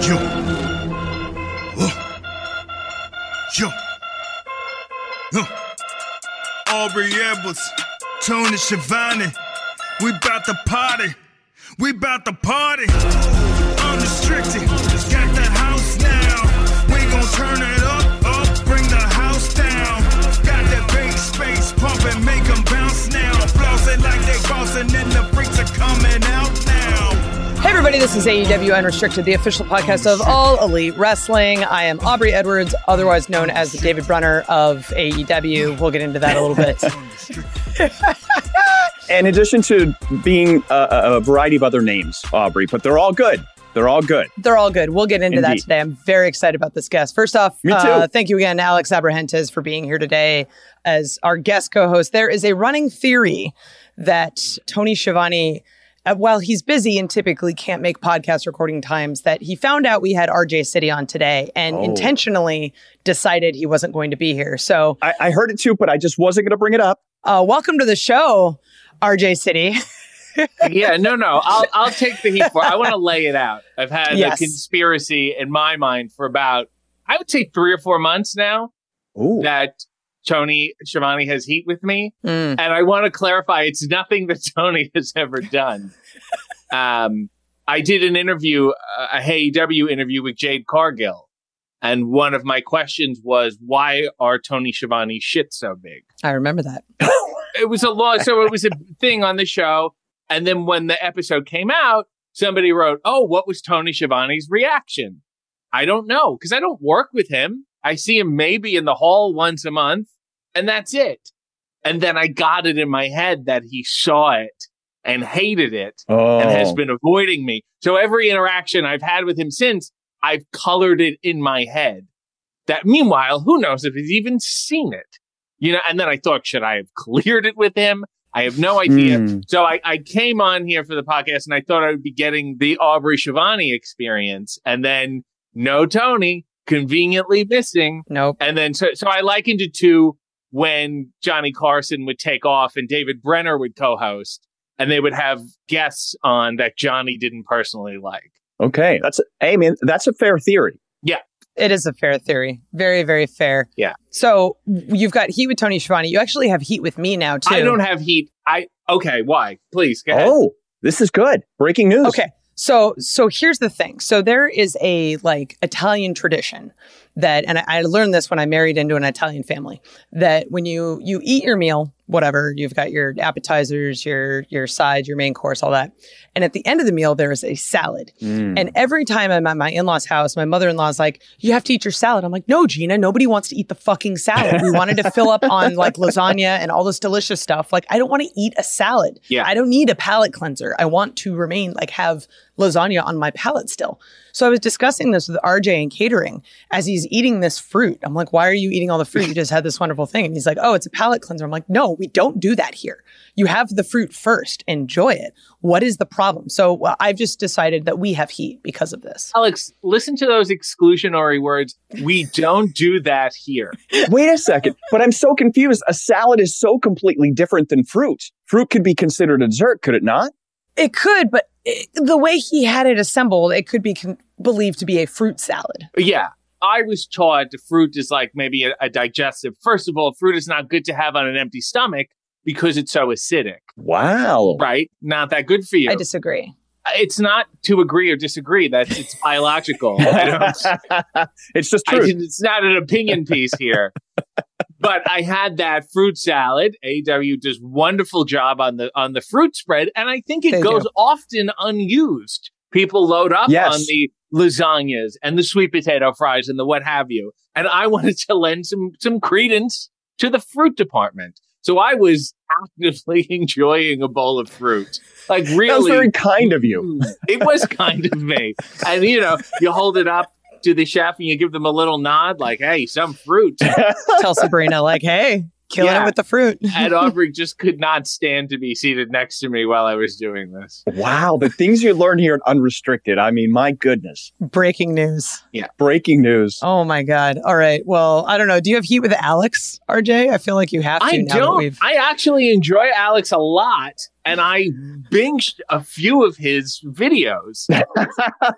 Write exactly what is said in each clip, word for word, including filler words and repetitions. Jump. Jump. Aubrey Edwards, Tony Schiavone, we bout to party. We bout to party. Unrestricted, got the house now. We gon' turn it up, up, bring the house down. Got that big space pumping, make them bounce now. Flossing like they bouncing and the freaks are coming out now. Hey everybody, this is A E W Unrestricted, the official podcast of All Elite Wrestling. I am Aubrey Edwards, otherwise known as the David Brunner of A E W. We'll get into that a little bit. In addition to being a, a variety of other names, Aubrey, but they're all good. They're all good. They're all good. We'll get into Indeed. That today. I'm very excited about this guest. First off, uh, thank you again, Alex Abrahantes, for being here today as our guest co-host. There is a running theory that Tony Schiavone, Uh, while he's busy and typically can't make podcast recording times, that he found out we had R J City on today and oh. intentionally decided he wasn't going to be here. So I, I heard it too, but I just wasn't going to bring it up. Uh, welcome to the show, R J City. yeah, no, no, I'll I'll take the heat for it. I want to lay it out. I've had yes. a conspiracy in my mind for about, I would say, three or four months now Ooh. that Tony Schiavone has heat with me. Mm. And I want to clarify, it's nothing that Tony has ever done. um, I did an interview, a, a Hey! E W interview with Jade Cargill. And one of my questions was, why are Tony Schiavone's shit so big? I remember that. It was a law. So it was a thing on the show. And then when the episode came out, somebody wrote, oh, what was Tony Schiavone's reaction? I don't know, because I don't work with him. I see him maybe in the hall once a month, and that's it. And then I got it in my head that he saw it and hated it oh. and has been avoiding me. So every interaction I've had with him since, I've colored it in my head. That meanwhile, who knows if he's even seen it? You know, and then I thought, should I have cleared it with him? I have no idea. Mm. So I, I came on here for the podcast, and I thought I would be getting the Aubrey Schiavone experience. And then no Tony. Conveniently missing. Nope. And then so, so I likened it to when Johnny Carson would take off and David Brenner would co-host, and they would have guests on that Johnny didn't personally like. Okay. That's a, hey man, that's a fair theory. Yeah. It is a fair theory. Very, very fair. Yeah. So you've got heat with Tony Schiavone. You actually have heat with me now too. I don't have heat. I okay, why? Please go ahead. Oh, this is good. Breaking news. Okay. So so here's the thing. So there is a like Italian tradition that, and I, I learned this when I married into an Italian family, that when you you eat your meal, whatever, you've got your appetizers, your your side, your main course, all that. And at the end of the meal, there is a salad. Mm. And every time I'm at my in-laws' house, my mother-in-law's like, you have to eat your salad. I'm like, no, Gina, nobody wants to eat the fucking salad. We wanted to fill up on like lasagna and all this delicious stuff. Like, I don't want to eat a salad. Yeah. I don't need a palate cleanser. I want to remain like have lasagna on my palate still. So I was discussing this with R J in catering as he's eating this fruit. I'm like, why are you eating all the fruit? You just had this wonderful thing. And he's like, oh, it's a palate cleanser. I'm like, no, we don't do that here. You have the fruit first. Enjoy it. What is the problem? So well, I've just decided that we have heat because of this. Alex, listen to those exclusionary words. We don't do that here. Wait a second. But I'm so confused. A salad is so completely different than fruit. Fruit could be considered a dessert, could it not? It could, but it, the way he had it assembled, it could be con- believed to be a fruit salad. Yeah. I was taught the fruit is like maybe a, a digestive. First of all, fruit is not good to have on an empty stomach because it's so acidic. Wow. Right? Not that good for you. I disagree. It's not to agree or disagree. That's it's biological. It's just true. It's not an opinion piece here. But I had that fruit salad. A E W does wonderful job on the on the fruit spread, and I think it Thank goes you. often unused. People load up yes. on the lasagnas and the sweet potato fries and the what have you. And I wanted to lend some some credence to the fruit department. So I was actively enjoying a bowl of fruit. Like, really. That was very kind of you. It was kind of me. And, you know, you hold it up to the chef and you give them a little nod, like, hey, some fruit. Tell Sabrina, like, hey, killing yeah. it with the fruit. And Aubrey just could not stand to be seated next to me while I was doing this. Wow. The things you learn here at Unrestricted. I mean, my goodness. Breaking news. Yeah. Breaking news. Oh, my God. All right. Well, I don't know. Do you have heat with Alex, R J? I feel like you have to. I now don't. That we've... I actually enjoy Alex a lot. And I binged a few of his videos.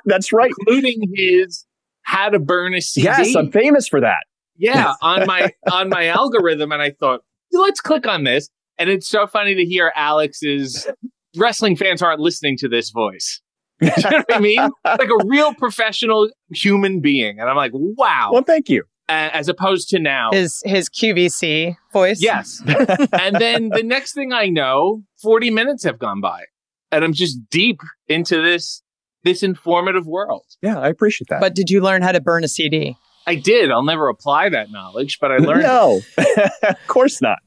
That's right. Including his How to Burn a C D. Yes, I'm famous for that. Yeah, on my on my algorithm, and I thought, let's click on this. And it's so funny to hear Alex's wrestling fans aren't listening to this voice. You know what I mean? Like a real professional human being. And I'm like, wow. Well, thank you. Uh, as opposed to now. His his Q V C voice. Yes. And then the next thing I know, forty minutes have gone by. And I'm just deep into this this informative world. Yeah, I appreciate that. But did you learn how to burn a C D? I did. I'll never apply that knowledge, but I learned. No, of course not.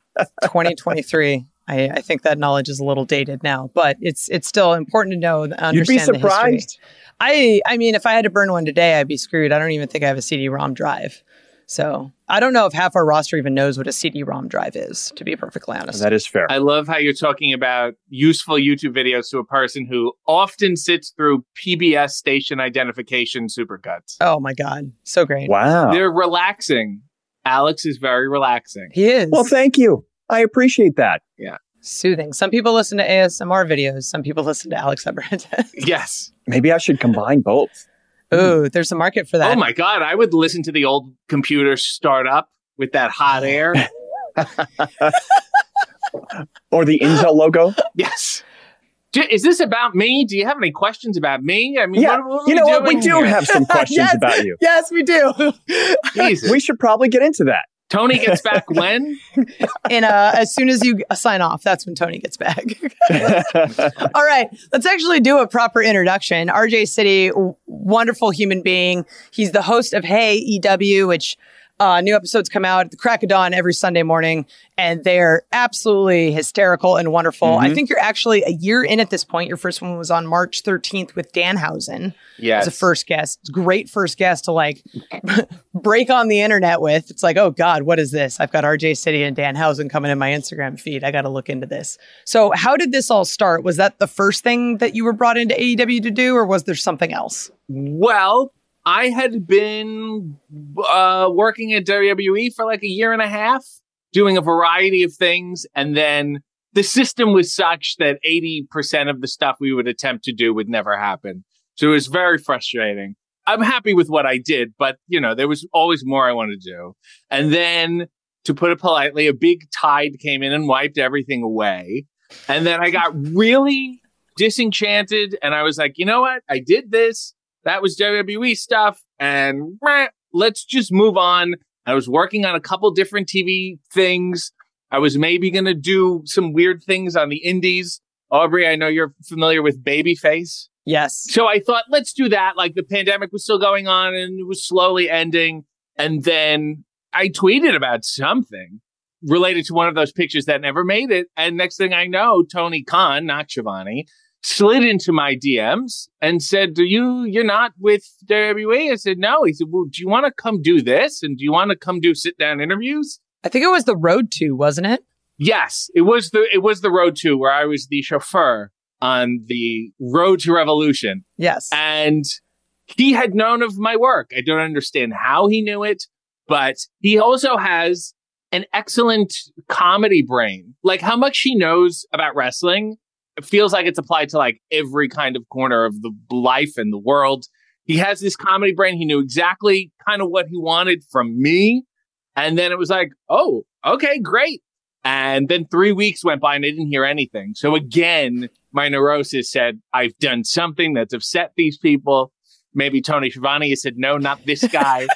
twenty twenty-three. I, I think that knowledge is a little dated now, but it's it's still important to know. Understand You'd be surprised. The I I mean, if I had to burn one today, I'd be screwed. I don't even think I have a C D ROM drive. So I don't know if half our roster even knows what a C D ROM drive is, to be perfectly honest. That is fair. I love how you're talking about useful YouTube videos to a person who often sits through P B S station identification supercuts. Oh, my God. So great. Wow. They're relaxing. Alex is very relaxing. He is. Well, thank you. I appreciate that. Yeah. Soothing. Some people listen to A S M R videos. Some people listen to Alex Abrahantes. Yes. Maybe I should combine both. Ooh, there's a market for that. Oh, my God. I would listen to the old computer start up with that hot air. Or the Intel logo. Yes. Do, is this about me? Do you have any questions about me? I mean, yeah. what, what you know what? We do here? have some questions yes, about you. Yes, we do. Jesus. We should probably get into that. Tony gets back when? And uh, as soon as you sign off, that's when Tony gets back. All right. Let's actually do a proper introduction. R J City, w- wonderful human being. He's the host of Hey! E W, which uh, new episodes come out at the crack of dawn every Sunday morning. And they're absolutely hysterical and wonderful. Mm-hmm. I think you're actually a year in at this point. Your first one was on March thirteenth with Danhausen. Yeah, as a first guest. It's a great first guest to like break on the internet with. It's like, oh God, what is this? I've got R J City and Danhausen coming in my Instagram feed. I got to look into this. So how did this all start? Was that the first thing that you were brought into A E W to do, or was there something else? Well, I had been uh, working at W W E for like a year and a half, doing a variety of things. And then the system was such that eighty percent of the stuff we would attempt to do would never happen. So it was very frustrating. I'm happy with what I did, but, you know, there was always more I wanted to do. And then, to put it politely, a big tide came in and wiped everything away. And then I got really disenchanted. And I was like, you know what? I did this. That was W W E stuff. And meh, let's just move on. I was working on a couple different T V things. I was maybe going to do some weird things on the indies. Aubrey, I know you're familiar with Babyface. Yes. So I thought, let's do that. Like, the pandemic was still going on and it was slowly ending. And then I tweeted about something related to one of those pictures that never made it. And next thing I know, Tony Khan, not Schiavone, slid into my D Ms and said, do you, you're not with W W E? I said, no. He said, well, do you want to come do this? And do you want to come do sit down interviews? I think it was the Road to, wasn't it? Yes, it was the, it was the Road to, where I was the chauffeur on the Road to Revolution. Yes. And he had known of my work. I don't understand how he knew it, but he also has an excellent comedy brain. Like, how much he knows about wrestling, it feels like it's applied to like every kind of corner of the life and the world. He has this comedy brain. He knew exactly kind of what he wanted from me. And then it was like, oh, okay, great. And then three weeks went by and I didn't hear anything. So again, my neurosis said, I've done something that's upset these people. Maybe Tony Schiavone said, no, not this guy.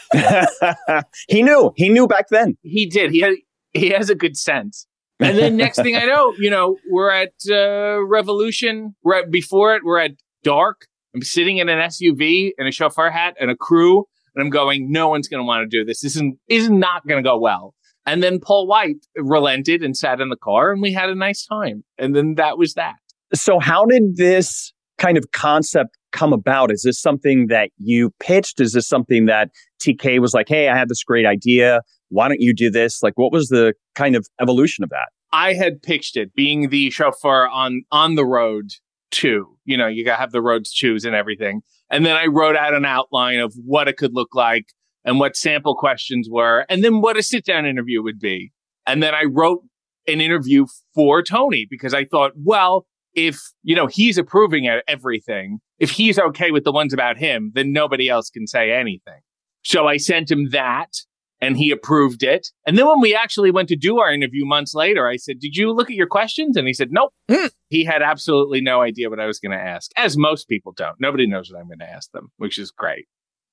He knew. He knew back then. He did. He had, he has a good sense. And then next thing I know, you know, we're at uh, Revolution. We're at, before it, we're at Dark. I'm sitting in an S U V and a chauffeur hat and a crew. And I'm going, no one's going to want to do this. This isn't, is not going to go well. And then Paul White relented and sat in the car and we had a nice time. And then that was that. So how did this kind of concept come about? Is this something that you pitched? Is this something that T K was like, hey, I had this great idea. Why don't you do this? Like, what was the kind of evolution of that? I had pitched it being the chauffeur on, on the road too. You know, you got to have the roads choose and everything. And then I wrote out an outline of what it could look like and what sample questions were, and then what a sit-down interview would be. And then I wrote an interview for Tony because I thought, well, if, you know, he's approving at everything, if he's okay with the ones about him, then nobody else can say anything. So I sent him that and he approved it. And then when we actually went to do our interview months later, I said, did you look at your questions? And he said, nope. Mm. He had absolutely no idea what I was going to ask, as most people don't. Nobody knows what I'm going to ask them, which is great.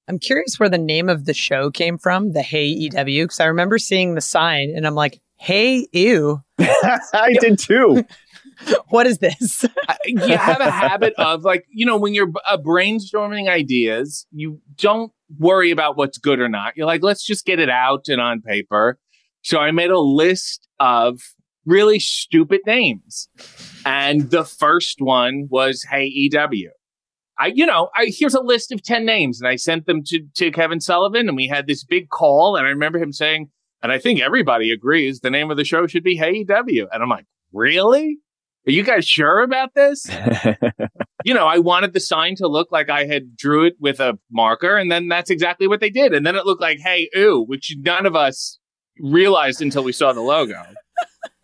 I'm curious where the name of the show came from, the Hey! E W, because I remember seeing the sign and I'm like, hey, ew. I did too. What is this? You have a habit of like, you know, when you're uh, brainstorming ideas, you don't worry about what's good or not. You're like, let's just get it out and on paper. So I made a list of really stupid names. And the first one was Hey! E W. I, you know, I, here's a list of ten names. And I sent them to, to Kevin Sullivan and we had this big call. And I remember him saying, and I think everybody agrees, the name of the show should be Hey! E W. And I'm like, really? Are you guys sure about this? You know, I wanted the sign to look like I had drew it with a marker. And then that's exactly what they did. And then it looked like, hey, ooh, which none of us realized until we saw the logo.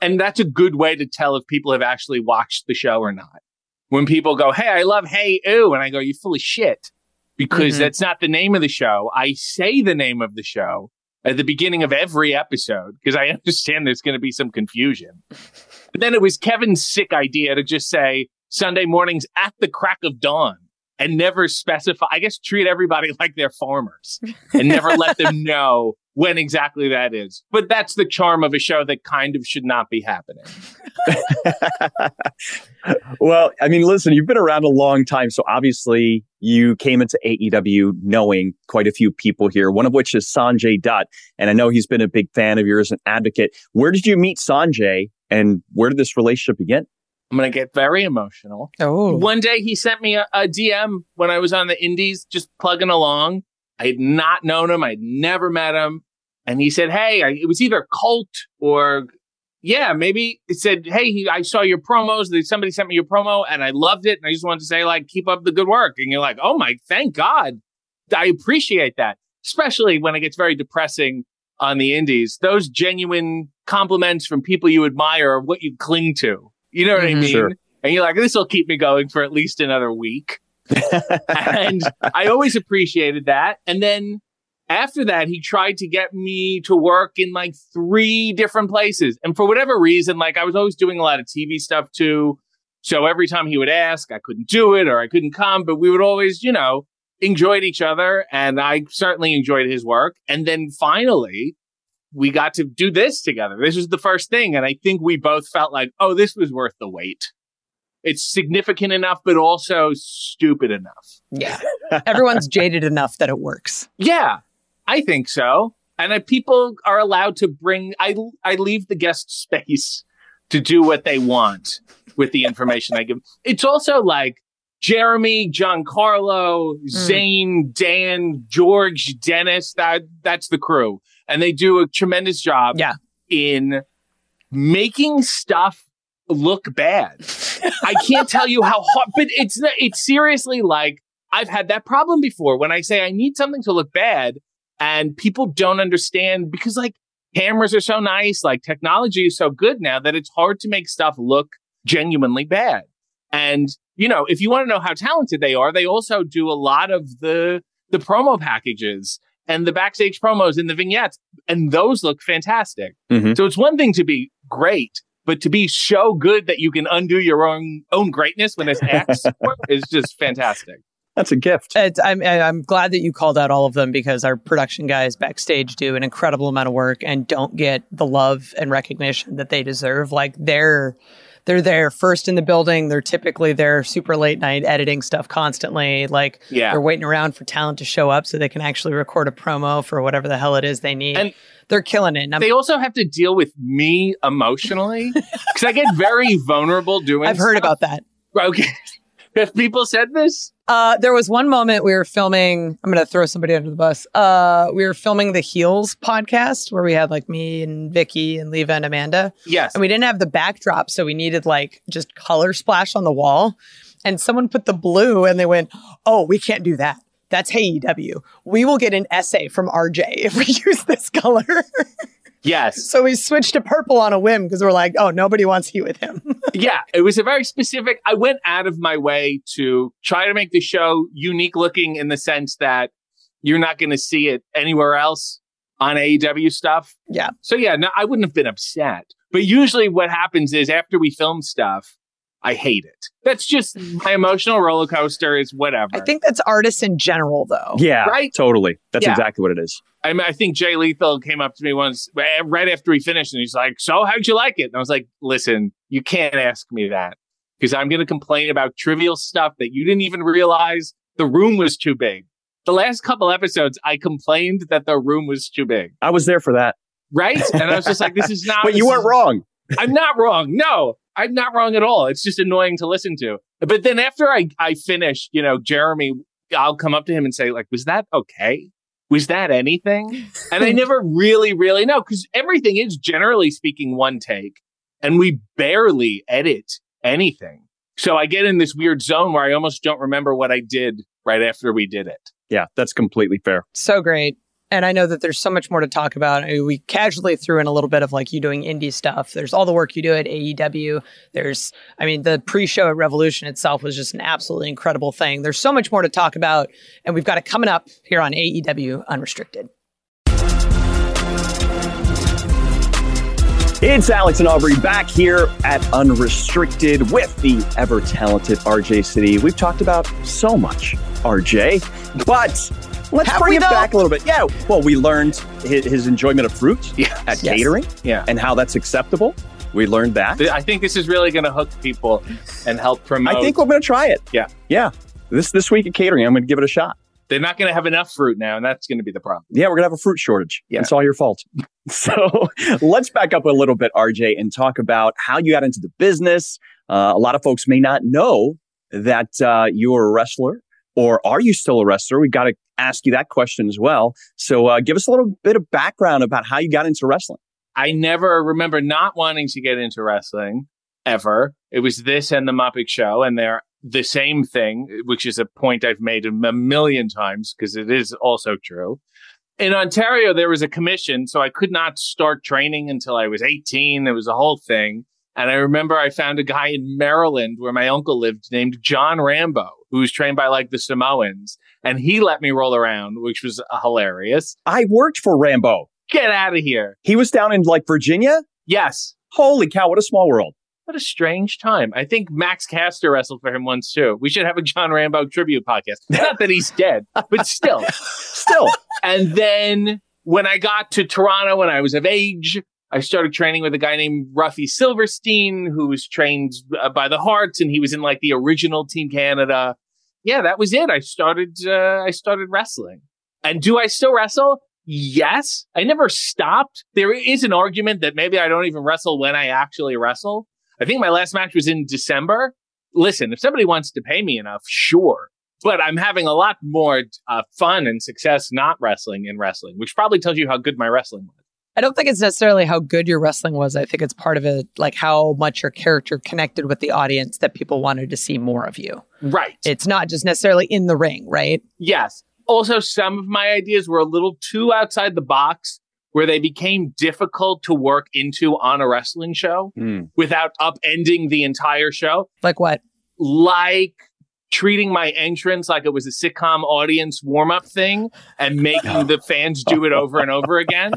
And that's a good way to tell if people have actually watched the show or not. When people go, hey, I love Hey! Ooh. And I go, you're full of shit. Because mm-hmm. that's not the name of the show. I say the name of the show at the beginning of every episode. Because I understand there's going to be some confusion. But then it was Kevin's sick idea to just say Sunday mornings at the crack of dawn. And never specify. I guess treat everybody like they're farmers. And never let them know when exactly that is. But that's the charm of a show that kind of should not be happening. Well, I mean, listen, you've been around a long time. So obviously you came into A E W knowing quite a few people here, one of which is Sanjay Dutt. And I know he's been a big fan of yours, an advocate. Where did you meet Sanjay and where did this relationship begin? I'm going to get very emotional. Oh. One day he sent me a, a D M when I was on the indies, just plugging along. I had not known him. I'd never met him. And he said, hey, I, it was either Colt or... Yeah, maybe it said, hey, he, I saw your promos. Somebody sent me your promo and I loved it. And I just wanted to say, like, keep up the good work. And you're like, oh, my, thank God. I appreciate that, especially when it gets very depressing on the indies. Those genuine compliments from people you admire are what you cling to. You know what mm-hmm. I mean? Sure. And you're like, this will keep me going for at least another week. And I always appreciated that. And then after that, he tried to get me to work in like three different places. And for whatever reason, like I was always doing a lot of T V stuff too. So every time he would ask, I couldn't do it or I couldn't come, but we would always, you know, enjoyed each other. And I certainly enjoyed his work. And then finally, we got to do this together. This was the first thing. And I think we both felt like, oh, this was worth the wait. It's significant enough, but also stupid enough. Yeah. Everyone's jaded enough that it works. Yeah. I think so. And I, people are allowed to bring, I, I leave the guest space to do what they want with the information I give. It's also like Jeremy, Giancarlo, mm. Zane, Dan, George, Dennis, that that's the crew. And they do a tremendous job yeah. in making stuff look bad. I can't tell you how hard, but it's, it's seriously like I've had that problem before when I say I need something to look bad. And people don't understand because, like, cameras are so nice, like, technology is so good now that it's hard to make stuff look genuinely bad. And, you know, if you want to know how talented they are, they also do a lot of the the promo packages and the backstage promos and the vignettes. And those look fantastic. Mm-hmm. So it's one thing to be great, but to be so good that you can undo your own own greatness when it's asked for is just fantastic. That's a gift. It's, I'm I'm glad that you called out all of them, because our production guys backstage do an incredible amount of work and don't get the love and recognition that they deserve. Like they're they're there first in the building. They're typically there super late night editing stuff constantly. Like yeah. they're waiting around for talent to show up so they can actually record a promo for whatever the hell it is they need. And they're killing it. They also have to deal with me emotionally because I get very vulnerable doing. I've stuff. heard about that. Okay. Have people said this? Uh, there was one moment we were filming. I'm going to throw somebody under the bus. Uh, we were filming the Heels podcast where we had like me and Vicky and Leva and Amanda. Yes. And we didn't have the backdrop. So we needed like just color splash on the wall. And someone put the blue and they went, oh, we can't do that. That's Hey! E W. We will get an essay from R J if we use this color. Yes. So we switched to purple on a whim because we're like, oh, nobody wants heat with him. Yeah, it was a very specific. I went out of my way to try to make the show unique looking in the sense that you're not going to see it anywhere else on A E W stuff. Yeah. So, yeah, no, I wouldn't have been upset. But usually what happens is after we film stuff, I hate it. That's just my emotional roller coaster is whatever. I think that's artists in general, though. Yeah, right? Totally. That's yeah. exactly what it is. I mean, I think Jay Lethal came up to me once right after we finished and he's like, so how'd you like it? And I was like, listen, you can't ask me that because I'm going to complain about trivial stuff that you didn't even realize the room was too big. The last couple episodes, I complained that the room was too big. I was there for that. Right? And I was just like, this is not... But you weren't is- wrong. I'm not wrong. No. I'm not wrong at all. It's just annoying to listen to. But then after I, I finish, you know, Jeremy, I'll come up to him and say, like, was that okay? Was that anything? And I never really, really know, because everything is, generally speaking, one take. And we barely edit anything. So I get in this weird zone where I almost don't remember what I did right after we did it. Yeah, that's completely fair. So great. And I know that there's so much more to talk about. I mean, we casually threw in a little bit of like you doing indie stuff. There's all the work you do at A E W. There's, I mean, the pre-show at Revolution itself was just an absolutely incredible thing. There's so much more to talk about. And we've got it coming up here on A E W Unrestricted. It's Alex and Aubrey back here at Unrestricted with the ever-talented R J City. We've talked about so much, R J, but... Let's Have bring it back a little bit. Yeah. Well, we learned his, his enjoyment of fruit yes. at yes. catering yeah. and how that's acceptable. We learned that. I think this is really going to hook people and help promote. I think we're going to try it. Yeah. Yeah. This this week at catering, I'm going to give it a shot. They're not going to have enough fruit now, and that's going to be the problem. Yeah, we're going to have a fruit shortage. Yeah. It's all your fault. So let's back up a little bit, R J, and talk about how you got into the business. Uh, a lot of folks may not know that uh, you were a wrestler. Or are you still a wrestler? We've got to ask you that question as well. So uh, give us a little bit of background about how you got into wrestling. I never remember not wanting to get into wrestling ever. It was this and The Muppet Show, and they're the same thing, which is a point I've made a million times because it is also true. In Ontario, there was a commission, so I could not start training until I was eighteen. It was a whole thing. And I remember I found a guy in Maryland where my uncle lived named John Rambo, who was trained by like the Samoans. And he let me roll around, which was uh, hilarious. I worked for Rambo. Get out of here. He was down in like Virginia? Yes. Holy cow, what a small world. What a strange time. I think Max Caster wrestled for him once too. We should have a John Rambo tribute podcast. Not that he's dead, but still. Still. And then when I got to Toronto when I was of age, I started training with a guy named Ruffy Silverstein, who was trained uh, by the Hearts, and he was in like the original Team Canada. Yeah, that was it. I started. Uh, I started wrestling. And do I still wrestle? Yes, I never stopped. There is an argument that maybe I don't even wrestle when I actually wrestle. I think my last match was in December. Listen, if somebody wants to pay me enough, sure. But I'm having a lot more uh, fun and success not wrestling in wrestling, which probably tells you how good my wrestling was. I don't think it's necessarily how good your wrestling was. I think it's part of it, like how much your character connected with the audience that people wanted to see more of you. Right. It's not just necessarily in the ring, right? Yes. Also, some of my ideas were a little too outside the box where they became difficult to work into on a wrestling show mm. without upending the entire show. Like what? Like treating my entrance like it was a sitcom audience warm-up thing and making the fans do it over and over again.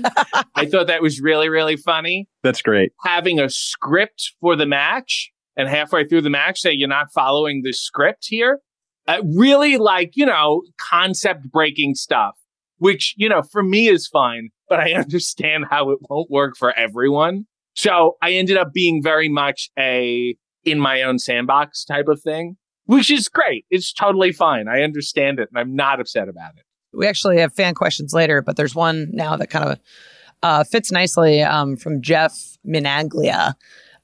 I thought that was really, really funny. That's great. Having a script for the match and halfway through the match say, you're not following the script here. Uh, really like, you know, concept breaking stuff, which, you know, for me is fine, but I understand how it won't work for everyone. So I ended up being very much a in my own sandbox type of thing. Which is great. It's totally fine. I understand it, and I'm not upset about it. We actually have fan questions later, but there's one now that kind of uh, fits nicely um, from Jeff Minaglia.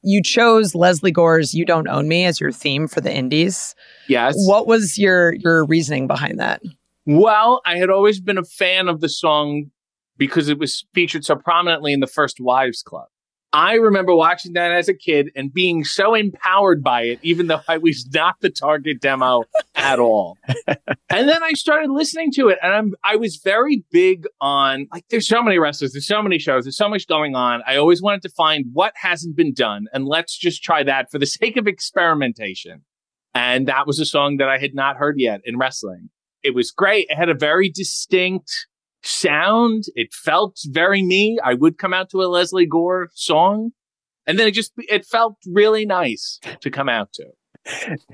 You chose Leslie Gore's You Don't Own Me as your theme for the Indies. Yes. What was your, your reasoning behind that? Well, I had always been a fan of the song because it was featured so prominently in the first Wives Club. I remember watching that as a kid and being so empowered by it, even though I was not the target demo at all. And then I started listening to it, and I'm, I was very big on, like, there's so many wrestlers, there's so many shows, there's so much going on. I always wanted to find what hasn't been done, and let's just try that for the sake of experimentation. And that was a song that I had not heard yet in wrestling. It was great. It had a very distinct sound. It felt very me. I would come out to a Leslie Gore song. And then it just, it felt really nice to come out to.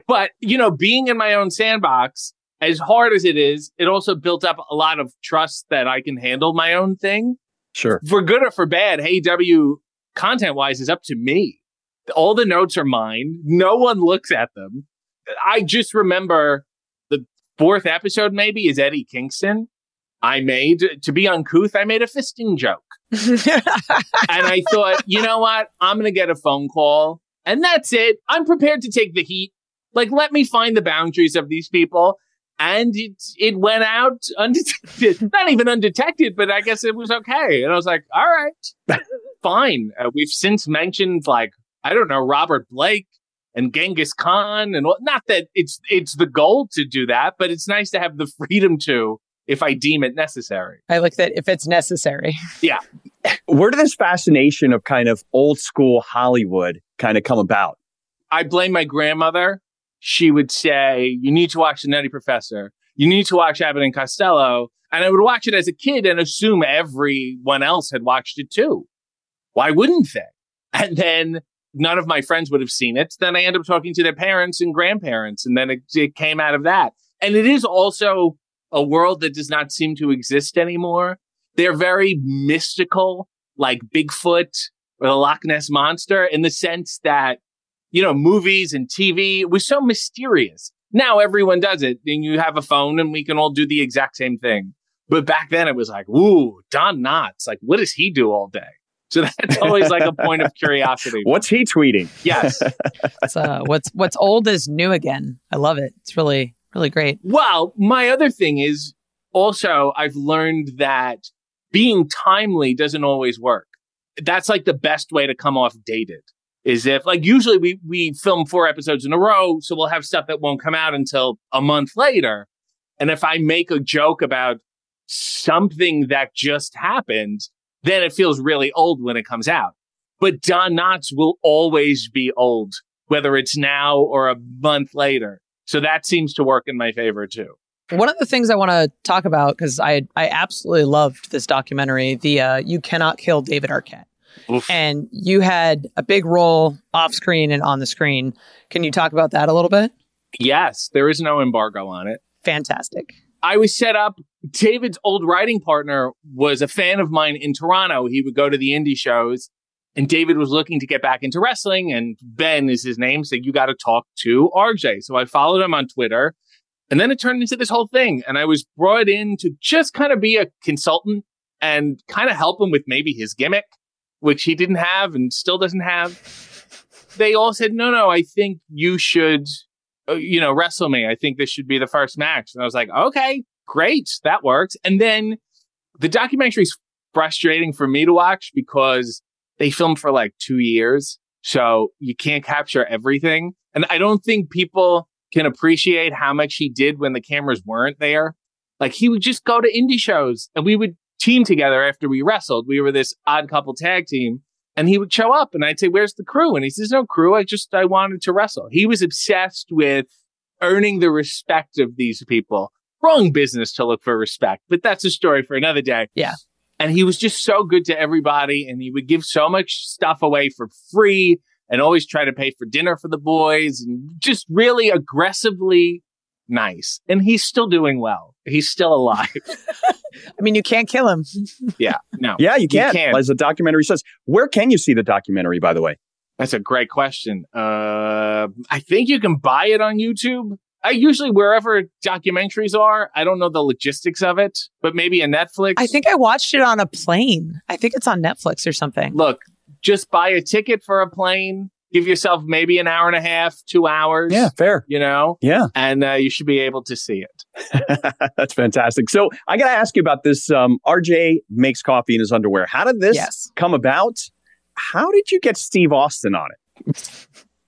But, you know, being in my own sandbox, as hard as it is, it also built up a lot of trust that I can handle my own thing. Sure. For good or for bad, Hey! W content wise is up to me. All the notes are mine. No one looks at them. I just remember the fourth episode, maybe, is Eddie Kingston. I made, to be uncouth, I made a fisting joke. And I thought, you know what? I'm going to get a phone call. And that's it. I'm prepared to take the heat. Like, let me find the boundaries of these people. And it, it went out undetected. Not even undetected, but I guess it was okay. And I was like, all right, fine. Uh, we've since mentioned, like, I don't know, Robert Blake and Genghis Khan. And not that it's it's the goal to do that, but it's nice to have the freedom to, if I deem it necessary. I like that, if it's necessary. Yeah. Where did this fascination of kind of old school Hollywood kind of come about? I blame my grandmother. She would say, you need to watch The Nutty Professor. You need to watch Abbott and Costello. And I would watch it as a kid and assume everyone else had watched it too. Why wouldn't they? And then none of my friends would have seen it. Then I end up talking to their parents and grandparents. And then it, it came out of that. And it is also a world that does not seem to exist anymore. They're very mystical, like Bigfoot or the Loch Ness Monster, in the sense that, you know, movies and T V, it was so mysterious. Now everyone does it, and you have a phone, and we can all do the exact same thing. But back then it was like, ooh, Don Knotts, like, what does he do all day? So that's always like a point of curiosity. What's he tweeting? Yes. It's, uh, what's, what's old is new again. I love it. It's really... really great. Well, my other thing is also I've learned that being timely doesn't always work. That's like the best way to come off dated, is if, like, usually we, we film four episodes in a row. So we'll have stuff that won't come out until a month later. And if I make a joke about something that just happened, then it feels really old when it comes out. But Don Knotts will always be old, whether it's now or a month later. So that seems to work in my favor, too. One of the things I want to talk about, because I I absolutely loved this documentary, the uh, You Cannot Kill David Arquette. Oof. And you had a big role off screen and on the screen. Can you talk about that a little bit? Yes, there is no embargo on it. Fantastic. I was set up. David's old writing partner was a fan of mine in Toronto. He would go to the indie shows. And David was looking to get back into wrestling, and Ben is his name, so you got to talk to R J. So I followed him on Twitter, and then it turned into this whole thing. And I was brought in to just kind of be a consultant and kind of help him with maybe his gimmick, which he didn't have and still doesn't have. They all said, no, no, I think you should, uh, you know, wrestle me. I think this should be the first match. And I was like, okay, great. That works. And then the documentary is frustrating for me to watch because they filmed for like two years, so you can't capture everything. And I don't think people can appreciate how much he did when the cameras weren't there. Like, he would just go to indie shows, and we would team together after we wrestled. We were this odd couple tag team, and he would show up, and I'd say, where's the crew? And he says, no crew. I just, I wanted to wrestle. He was obsessed with earning the respect of these people. Wrong business to look for respect, but that's a story for another day. Yeah. And he was just so good to everybody, and he would give so much stuff away for free and always try to pay for dinner for the boys, and just really aggressively nice. And he's still doing well. He's still alive. I mean, you can't kill him. Yeah, no. Yeah, you can't. Can. As the documentary says. Where can you see the documentary, by the way? That's a great question. Uh, I think you can buy it on YouTube. I usually wherever documentaries are, I don't know the logistics of it, but maybe a Netflix. I think I watched it on a plane. I think it's on Netflix or something. Look, just buy a ticket for a plane. Give yourself maybe an hour and a half, two hours. Yeah, fair. You know? Yeah. And uh, you should be able to see it. That's fantastic. So I got to ask you about this. Um, R J makes coffee in his underwear. How did this yes. come about? How did you get Steve Austin on it?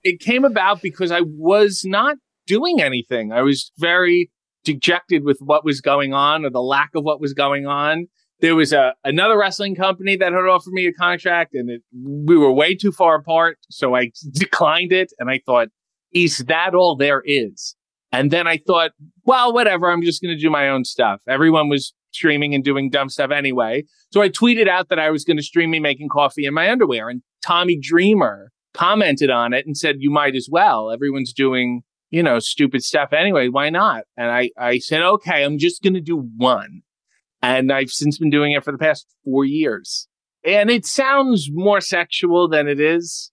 It came about because I was not doing anything. I was very dejected with what was going on, or the lack of what was going on. There was a another wrestling company that had offered me a contract, and it, we were way too far apart, so I declined it. And I thought, is that all there is? And then I thought, well, whatever, I'm just going to do my own stuff. Everyone was streaming and doing dumb stuff anyway. So I tweeted out that I was going to stream me making coffee in my underwear, and Tommy Dreamer commented on it and said, you might as well. Everyone's doing, you know, stupid stuff anyway. Why not? And I, I said, okay, I'm just going to do one. And I've since been doing it for the past four years. And it sounds more sexual than it is.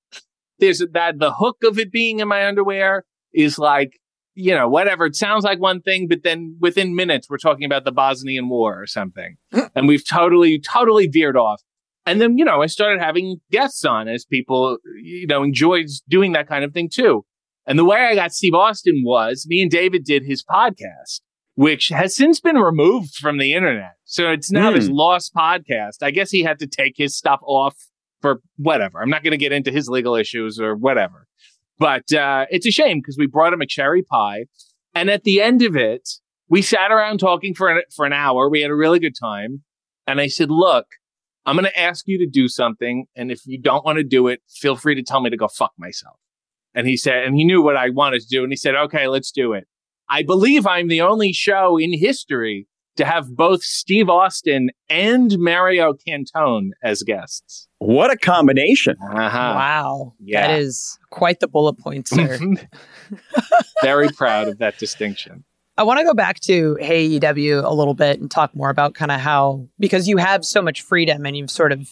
There's that the hook of it being in my underwear is like, you know, whatever. It sounds like one thing, but then within minutes, we're talking about the Bosnian War or something. And we've totally, totally veered off. And then, you know, I started having guests on as people, you know, enjoyed doing that kind of thing too. And the way I got Steve Austin was me and David did his podcast, which has since been removed from the internet. So it's now mm. his lost podcast. I guess he had to take his stuff off for whatever. I'm not going to get into his legal issues or whatever. But uh, it's a shame because we brought him a cherry pie. And at the end of it, we sat around talking for an, for an hour. We had a really good time. And I said, look, I'm going to ask you to do something. And if you don't want to do it, feel free to tell me to go fuck myself. And he said, and he knew what I wanted to do. And he said, okay, let's do it. I believe I'm the only show in history to have both Steve Austin and Mario Cantone as guests. What a combination. Uh-huh. Wow. Yeah. That is quite the bullet point, sir. Very proud of that distinction. I want to go back to Hey! E W a little bit and talk more about kind of how, because you have so much freedom and you've sort of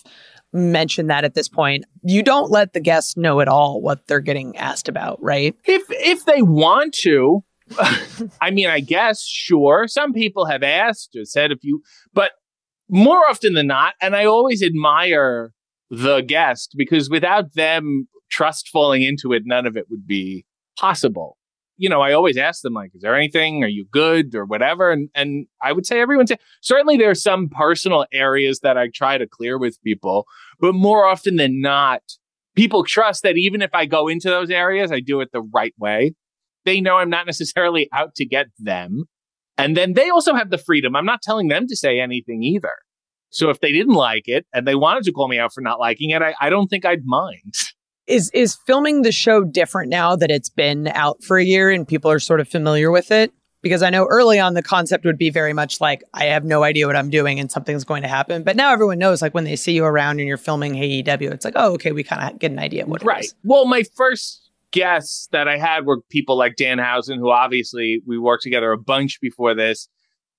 mentioned that at this point, you don't let the guests know at all what they're getting asked about, right? If if they want to. I mean, I guess, sure. Some people have asked or said if you, but more often than not, and I always admire the guest because without them trust falling into it, none of it would be possible. You know, I always ask them, like, is there anything? Are you good or whatever? And and I would say everyone's, certainly there are some personal areas that I try to clear with people, but more often than not, people trust that even if I go into those areas, I do it the right way. They know I'm not necessarily out to get them. And then they also have the freedom. I'm not telling them to say anything either. So if they didn't like it and they wanted to call me out for not liking it, I, I don't think I'd mind. Is is filming the show different now that it's been out for a year and people are sort of familiar with it? Because I know early on the concept would be very much like, I have no idea what I'm doing and something's going to happen. But now everyone knows, like when they see you around and you're filming Hey! E W, it's like, oh, okay, we kind of get an idea of what it right. is. Well, my first guests that I had were people like Danhausen, who obviously we worked together a bunch before this,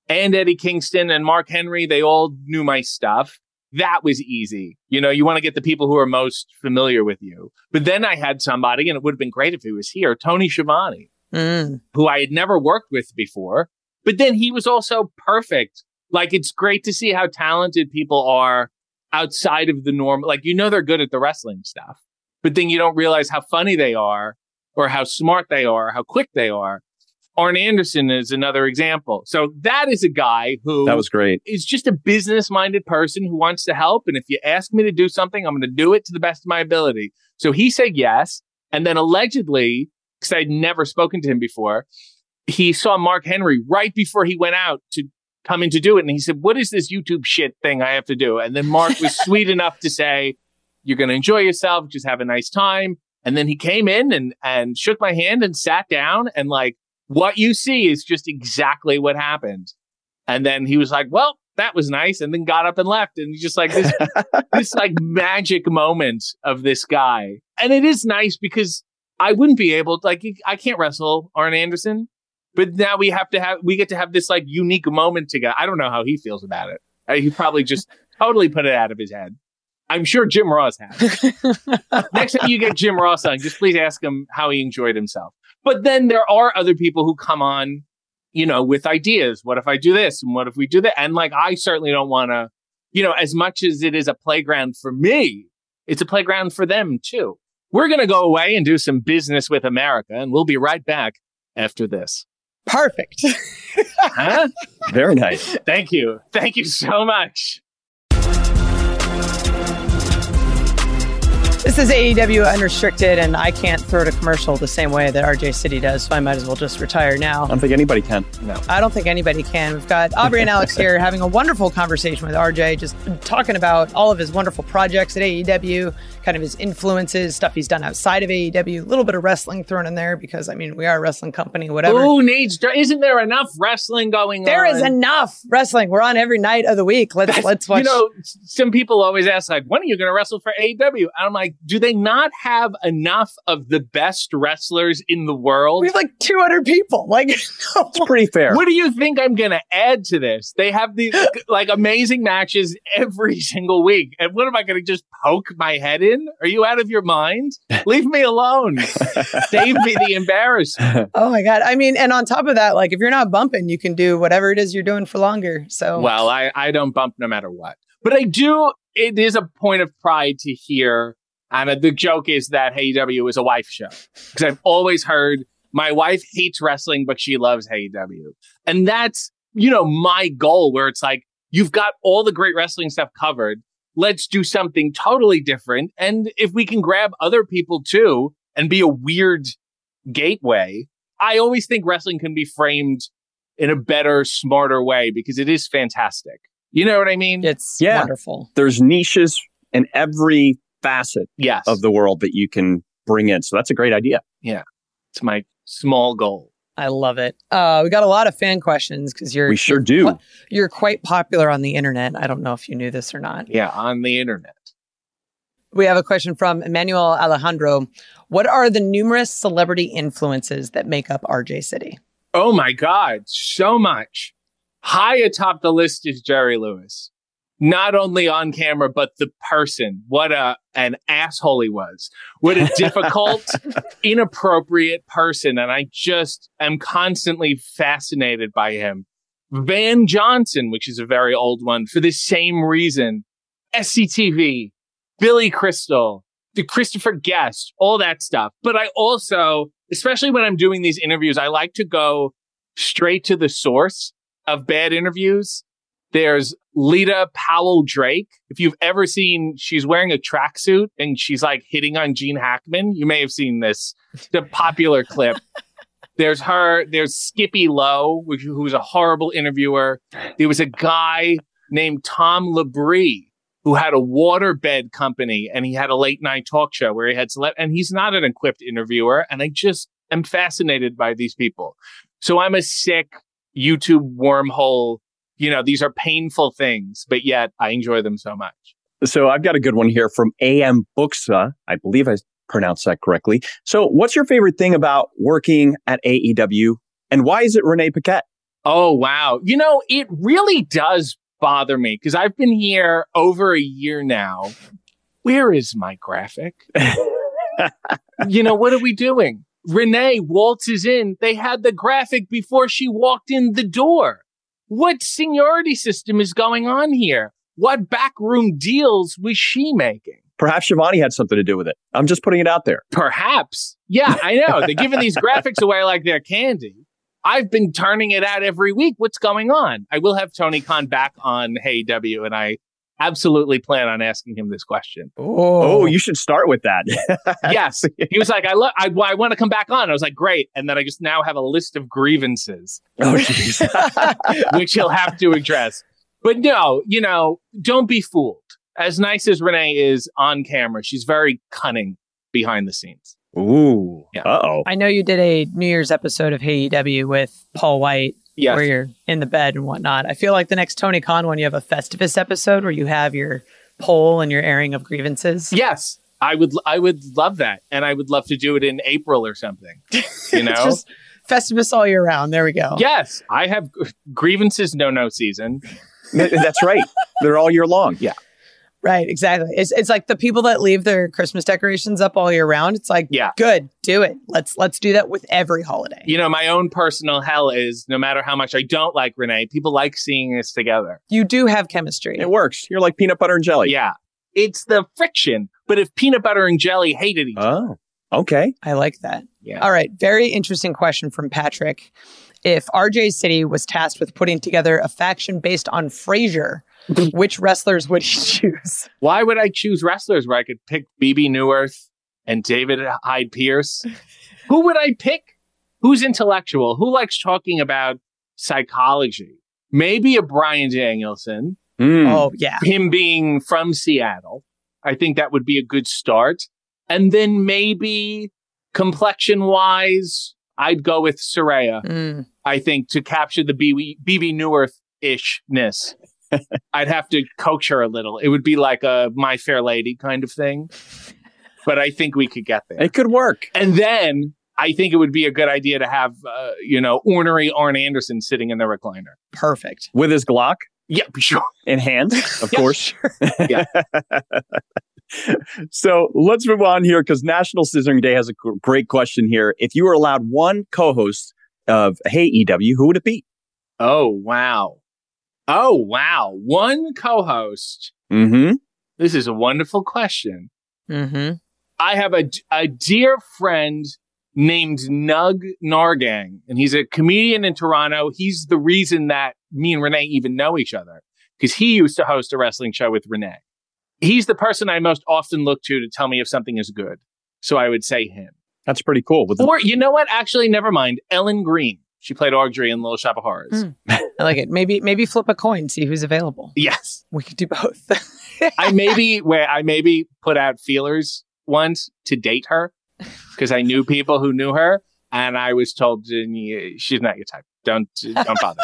and Eddie Kingston and Mark Henry. They all knew my stuff. That was easy. You know, you want to get the people who are most familiar with you. But then I had somebody, and it would have been great if he was here, Tony Schiavone, mm. who I had never worked with before. But then he was also perfect. Like, it's great to see how talented people are outside of the norm. Like, you know, they're good at the wrestling stuff. But then you don't realize how funny they are or how smart they are, how quick they are. Arn Anderson is another example. So that is a guy who that was great. Is just a business-minded person who wants to help. And if you ask me to do something, I'm going to do it to the best of my ability. So he said yes. And then allegedly, because I'd never spoken to him before, he saw Mark Henry right before he went out to come in to do it. And he said, what is this YouTube shit thing I have to do? And then Mark was sweet enough to say, you're going to enjoy yourself. Just have a nice time. And then he came in and, and shook my hand and sat down and like what you see is just exactly what happened. And then he was like, well, that was nice. And then got up and left. And just like this, this like magic moment of this guy. And it is nice because I wouldn't be able to, like, I can't wrestle Arn Anderson, but now we have to have, we get to have this like unique moment together. I don't know how he feels about it. I mean, he probably just totally put it out of his head. I'm sure Jim Ross has. Next time you get Jim Ross on, just please ask him how he enjoyed himself. But then there are other people who come on, you know, with ideas. What if I do this? And what if we do that? And like, I certainly don't want to, you know, as much as it is a playground for me, it's a playground for them too. We're going to go away and do some business with America, and we'll be right back after this. Perfect. Huh? Very nice. Thank you. Thank you so much. This is A E W Unrestricted, and I can't throw a commercial the same way that R J City does, so I might as well just retire now. I don't think anybody can. No. I don't think anybody can. We've got Aubrey and Alex here having a wonderful conversation with R J, just talking about all of his wonderful projects at A E W, kind of his influences, stuff he's done outside of A E W, a little bit of wrestling thrown in there because, I mean, we are a wrestling company, whatever. Who needs, isn't there enough wrestling going there on? There is enough wrestling. We're on every night of the week. Let's, That's, let's watch. You know, some people always ask, like, when are you going to wrestle for A E W? I'm like, do they not have enough of the best wrestlers in the world? We have like two hundred people. Like, no. It's pretty fair. What do you think I'm going to add to this? They have these like amazing matches every single week. And what am I going to just poke my head in? Are you out of your mind? Leave me alone. Save me the embarrassment. Oh my God. I mean, and on top of that, like if you're not bumping, you can do whatever it is you're doing for longer. So, well, I, I don't bump no matter what, but I do. It is a point of pride to hear. And the joke is that A E W is a wife show because I've always heard my wife hates wrestling, but she loves A E W. And that's, you know, my goal where it's like, you've got all the great wrestling stuff covered. Let's do something totally different. And if we can grab other people, too, and be a weird gateway, I always think wrestling can be framed in a better, smarter way because it is fantastic. You know what I mean? It's yeah. wonderful. There's niches in every facet yes. of the world that you can bring in. So that's a great idea. Yeah. It's my small goal. I love it. Uh, we got a lot of fan questions because you're... We sure do. You're quite popular on the internet. I don't know if you knew this or not. Yeah, on the internet. We have a question from Emmanuel Alejandro. What are the numerous celebrity influences that make up R J City? Oh my God, so much. High atop the list is Jerry Lewis. Not only on camera, but the person. What a an asshole he was. What a difficult, inappropriate person. And I just am constantly fascinated by him. Van Johnson, which is a very old one, for the same reason. S C T V, Billy Crystal, the Christopher Guest, all that stuff. But I also, especially when I'm doing these interviews, I like to go straight to the source of bad interviews. There's Lita Powell Drake. If you've ever seen, she's wearing a tracksuit and she's like hitting on Gene Hackman. You may have seen this, the popular clip. There's her. There's Skippy Lowe, which, who was a horrible interviewer. There was a guy named Tom Labrie who had a waterbed company and he had a late night talk show where he had select. And he's not an equipped interviewer. And I just am fascinated by these people. So I'm a sick YouTube wormhole. You know, these are painful things, but yet I enjoy them so much. So I've got a good one here from A M Buxa. I believe I pronounced that correctly. So what's your favorite thing about working at A E W? And why is it Renee Paquette? Oh, wow. You know, it really does bother me because I've been here over a year now. Where is my graphic? You know, what are we doing? Renee waltzes in. They had the graphic before she walked in the door. What seniority system is going on here? What backroom deals was she making? Perhaps Shivani had something to do with it. I'm just putting it out there. Perhaps. Yeah, I know. They're giving these graphics away like they're candy. I've been turning it out every week. What's going on? I will have Tony Khan back on Hey! E W, and I absolutely plan on asking him this question. Oh, oh you should start with that. Yes. He was like, I, lo- I, I want to come back on. I was like, great. And then I just now have a list of grievances. Oh, geez. Which he'll have to address. But no, you know, don't be fooled. As nice as Renee is on camera, she's very cunning behind the scenes. Ooh. Yeah. Uh-oh. I know you did a New Year's episode of Hey! E W with Paul White. Yes. Where you're in the bed and whatnot. I feel like the next Tony Khan one, you have a Festivus episode where you have your poll and your airing of grievances. Yes. I would I would love that. And I would love to do it in April or something. You know? Just Festivus all year round. There we go. Yes. I have grievances no-no season. That's right. They're all year long. Yeah. Right. Exactly. It's it's like the people that leave their Christmas decorations up all year round. It's like, yeah, good. Do it. Let's let's do that with every holiday. You know, my own personal hell is no matter how much I don't like Renee, people like seeing us together. You do have chemistry. It works. You're like peanut butter and jelly. Yeah. It's the friction. But if peanut butter and jelly hated each other. Oh, okay. I like that. Yeah. All right. Very interesting question from Patrick. If R J City was tasked with putting together a faction based on Frasier, which wrestlers would he choose? Why would I choose wrestlers where I could pick Bebe Neuwirth and David Hyde Pierce? Who would I pick? Who's intellectual? Who likes talking about psychology? Maybe a Bryan Danielson. Mm. Oh, yeah. Him being from Seattle. I think that would be a good start. And then maybe complexion-wise, I'd go with Saraya, mm. I think, to capture the Bebe Neuwirth-ishness. I'd have to coach her a little. It would be like a My Fair Lady kind of thing. But I think we could get there. It could work. And then I think it would be a good idea to have, uh, you know, ornery Arn Anderson sitting in the recliner. Perfect. With his Glock? Yeah, sure. In hand, of yeah, course. Sure. Yeah. So let's move on here because National Scissoring Day has a great question here. If you were allowed one co-host of Hey! E W, who would it be? Oh, wow. Oh, wow. One co-host. Mm-hmm. This is a wonderful question. Mm-hmm. I have a, a dear friend named Nug Nargang, and he's a comedian in Toronto. He's the reason that me and Renee even know each other, because he used to host a wrestling show with Renee. He's the person I most often look to to tell me if something is good. So I would say him. That's pretty cool. With the- or, you know what? Actually, never mind. Ellen Green. She played Audrey in Little Shop of Horrors. Mm, I like it. Maybe maybe flip a coin, see who's available. Yes. We could do both. I maybe where I maybe put out feelers once to date her because I knew people who knew her and I was told she's not your type. Don't don't bother.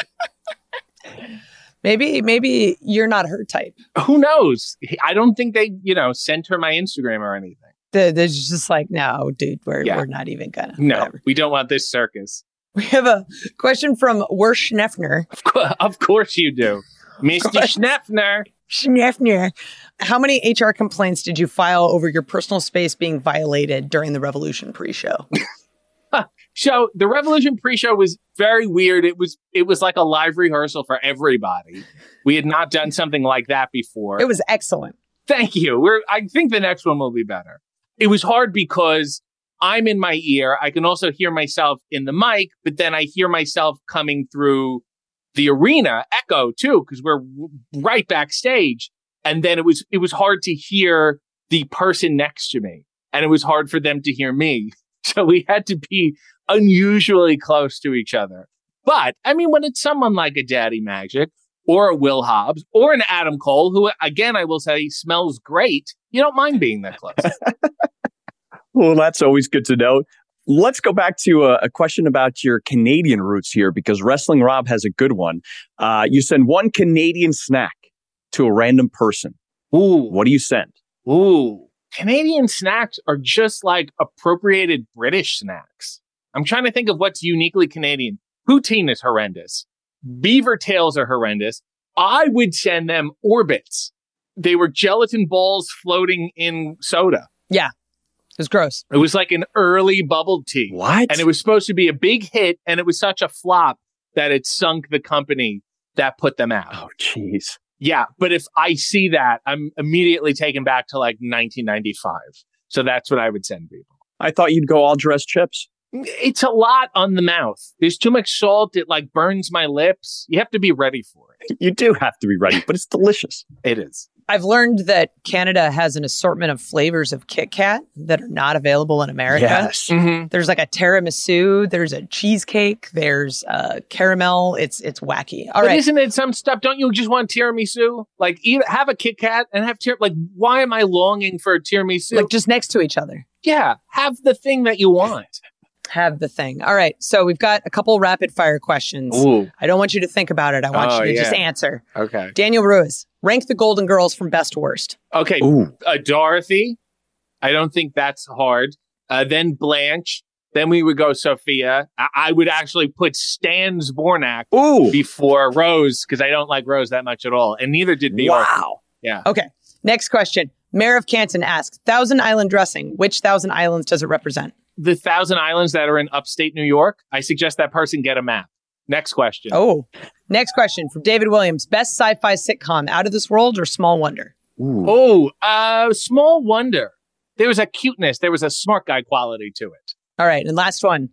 Maybe maybe you're not her type. Who knows? I don't think they, you know, sent her my Instagram or anything. They're, they're just like, no, dude, we're yeah. we're not even gonna. No, whatever. We don't want this circus. We have a question from Wersh Schneffner. Of, co- of course you do. Mister Schneffner. Schneffner. How many H R complaints did you file over your personal space being violated during the Revolution pre-show? So the Revolution pre-show was very weird. It was it was like a live rehearsal for everybody. We had not done something like that before. It was excellent. Thank you. We're. I think the next one will be better. It was hard because I'm in my ear. I can also hear myself in the mic, but then I hear myself coming through the arena echo too, because we're right backstage. And then it was it was hard to hear the person next to me, and it was hard for them to hear me. So we had to be unusually close to each other. But I mean, when it's someone like a Daddy Magic or a Will Hobbs or an Adam Cole, who again I will say smells great, you don't mind being that close. Well, that's always good to know. Let's go back to a, a question about your Canadian roots here, because Wrestling Rob has a good one. Uh, you send one Canadian snack to a random person. Ooh. What do you send? Ooh. Canadian snacks are just like appropriated British snacks. I'm trying to think of what's uniquely Canadian. Poutine is horrendous. Beaver tails are horrendous. I would send them Orbits. They were gelatin balls floating in soda. Yeah. It was gross. It was like an early bubble tea. What? And it was supposed to be a big hit, and it was such a flop that it sunk the company that put them out. Oh, jeez. Yeah, but if I see that, I'm immediately taken back to like nineteen ninety-five. So that's what I would send people. I thought you'd go all dressed chips. It's a lot on the mouth. There's too much salt. It like burns my lips. You have to be ready for it. You do have to be ready, but it's delicious. It is. I've learned that Canada has an assortment of flavors of Kit Kat that are not available in America. Yes. Mm-hmm. There's like a tiramisu. There's a cheesecake. There's uh, caramel. It's it's wacky. All but right. Isn't it some stuff? Don't you just want tiramisu? Like, eat, have a Kit Kat and have tiramisu. Like, why am I longing for a tiramisu? Like, just next to each other. Yeah. Have the thing that you want. Have the thing. All right. So we've got a couple rapid fire questions. Ooh. I don't want you to think about it. I want oh, you to yeah. just answer. Okay. Daniel Ruiz. Rank the Golden Girls from best to worst. Okay. Uh, Dorothy. I don't think that's hard. Uh, then Blanche. Then we would go Sophia. I, I would actually put Stan Zbornak Ooh. before Rose because I don't like Rose that much at all. And neither did Bjork. Wow. Yeah. Okay. Next question. Mayor of Canton asks, Thousand Island dressing. Which Thousand Islands does it represent? The Thousand Islands that are in upstate New York. I suggest that person get a map. Next question. Oh, next question from David Williams. Best sci-fi sitcom, Out of This World or Small Wonder? Ooh. Oh, uh, Small Wonder. There was a cuteness. There was a smart guy quality to it. All right. And last one.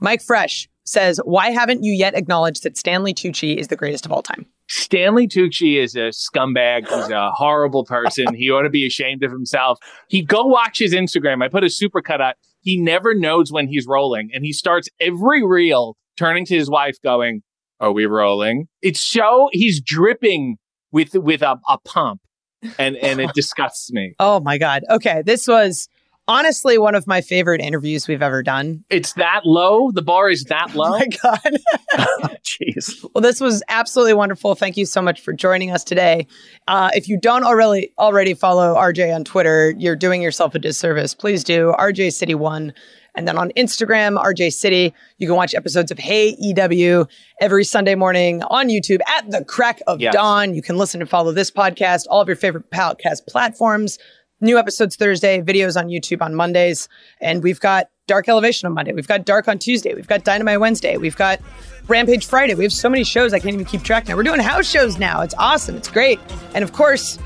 Mike Fresh says, why haven't you yet acknowledged that Stanley Tucci is the greatest of all time? Stanley Tucci is a scumbag. He's a horrible person. He ought to be ashamed of himself. He go watch his Instagram. I put a supercut out. He never knows when he's rolling. And he starts every reel turning to his wife going, are we rolling? It's so he's dripping with with a, a pump and, and it disgusts me. Oh, my God. OK, this was honestly one of my favorite interviews we've ever done. It's that low. The bar is that low. Oh, my God. Jeez. Oh, well, this was absolutely wonderful. Thank you so much for joining us today. Uh, if you don't already already follow R J on Twitter, you're doing yourself a disservice. Please do. R J City One. And then on Instagram, R J City, you can watch episodes of Hey! E W every Sunday morning on YouTube at the crack of yes. dawn. You can listen and follow this podcast, all of your favorite podcast platforms, new episodes Thursday, videos on YouTube on Mondays. And we've got Dark Elevation on Monday. We've got Dark on Tuesday. We've got Dynamite Wednesday. We've got Rampage Friday. We have so many shows. I can't even keep track now. We're doing house shows now. It's awesome. It's great. And of course,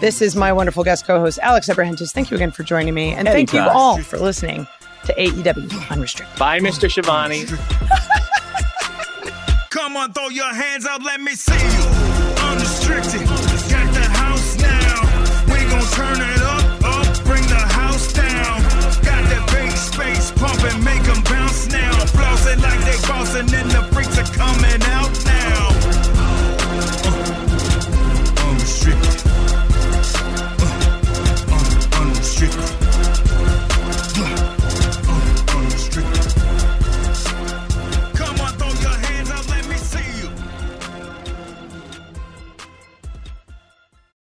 this is my wonderful guest co-host, Alex Abrahantes. Thank you again for joining me. And thank you all for listening to A E W Unrestricted. Bye, Mister Schiavone. Come on, throw your hands up, let me see you. Unrestricted, got the house now. We gon' turn it up, up, bring the house down. Got that big space pumping, make them bounce now. Flossing like they bouncing in the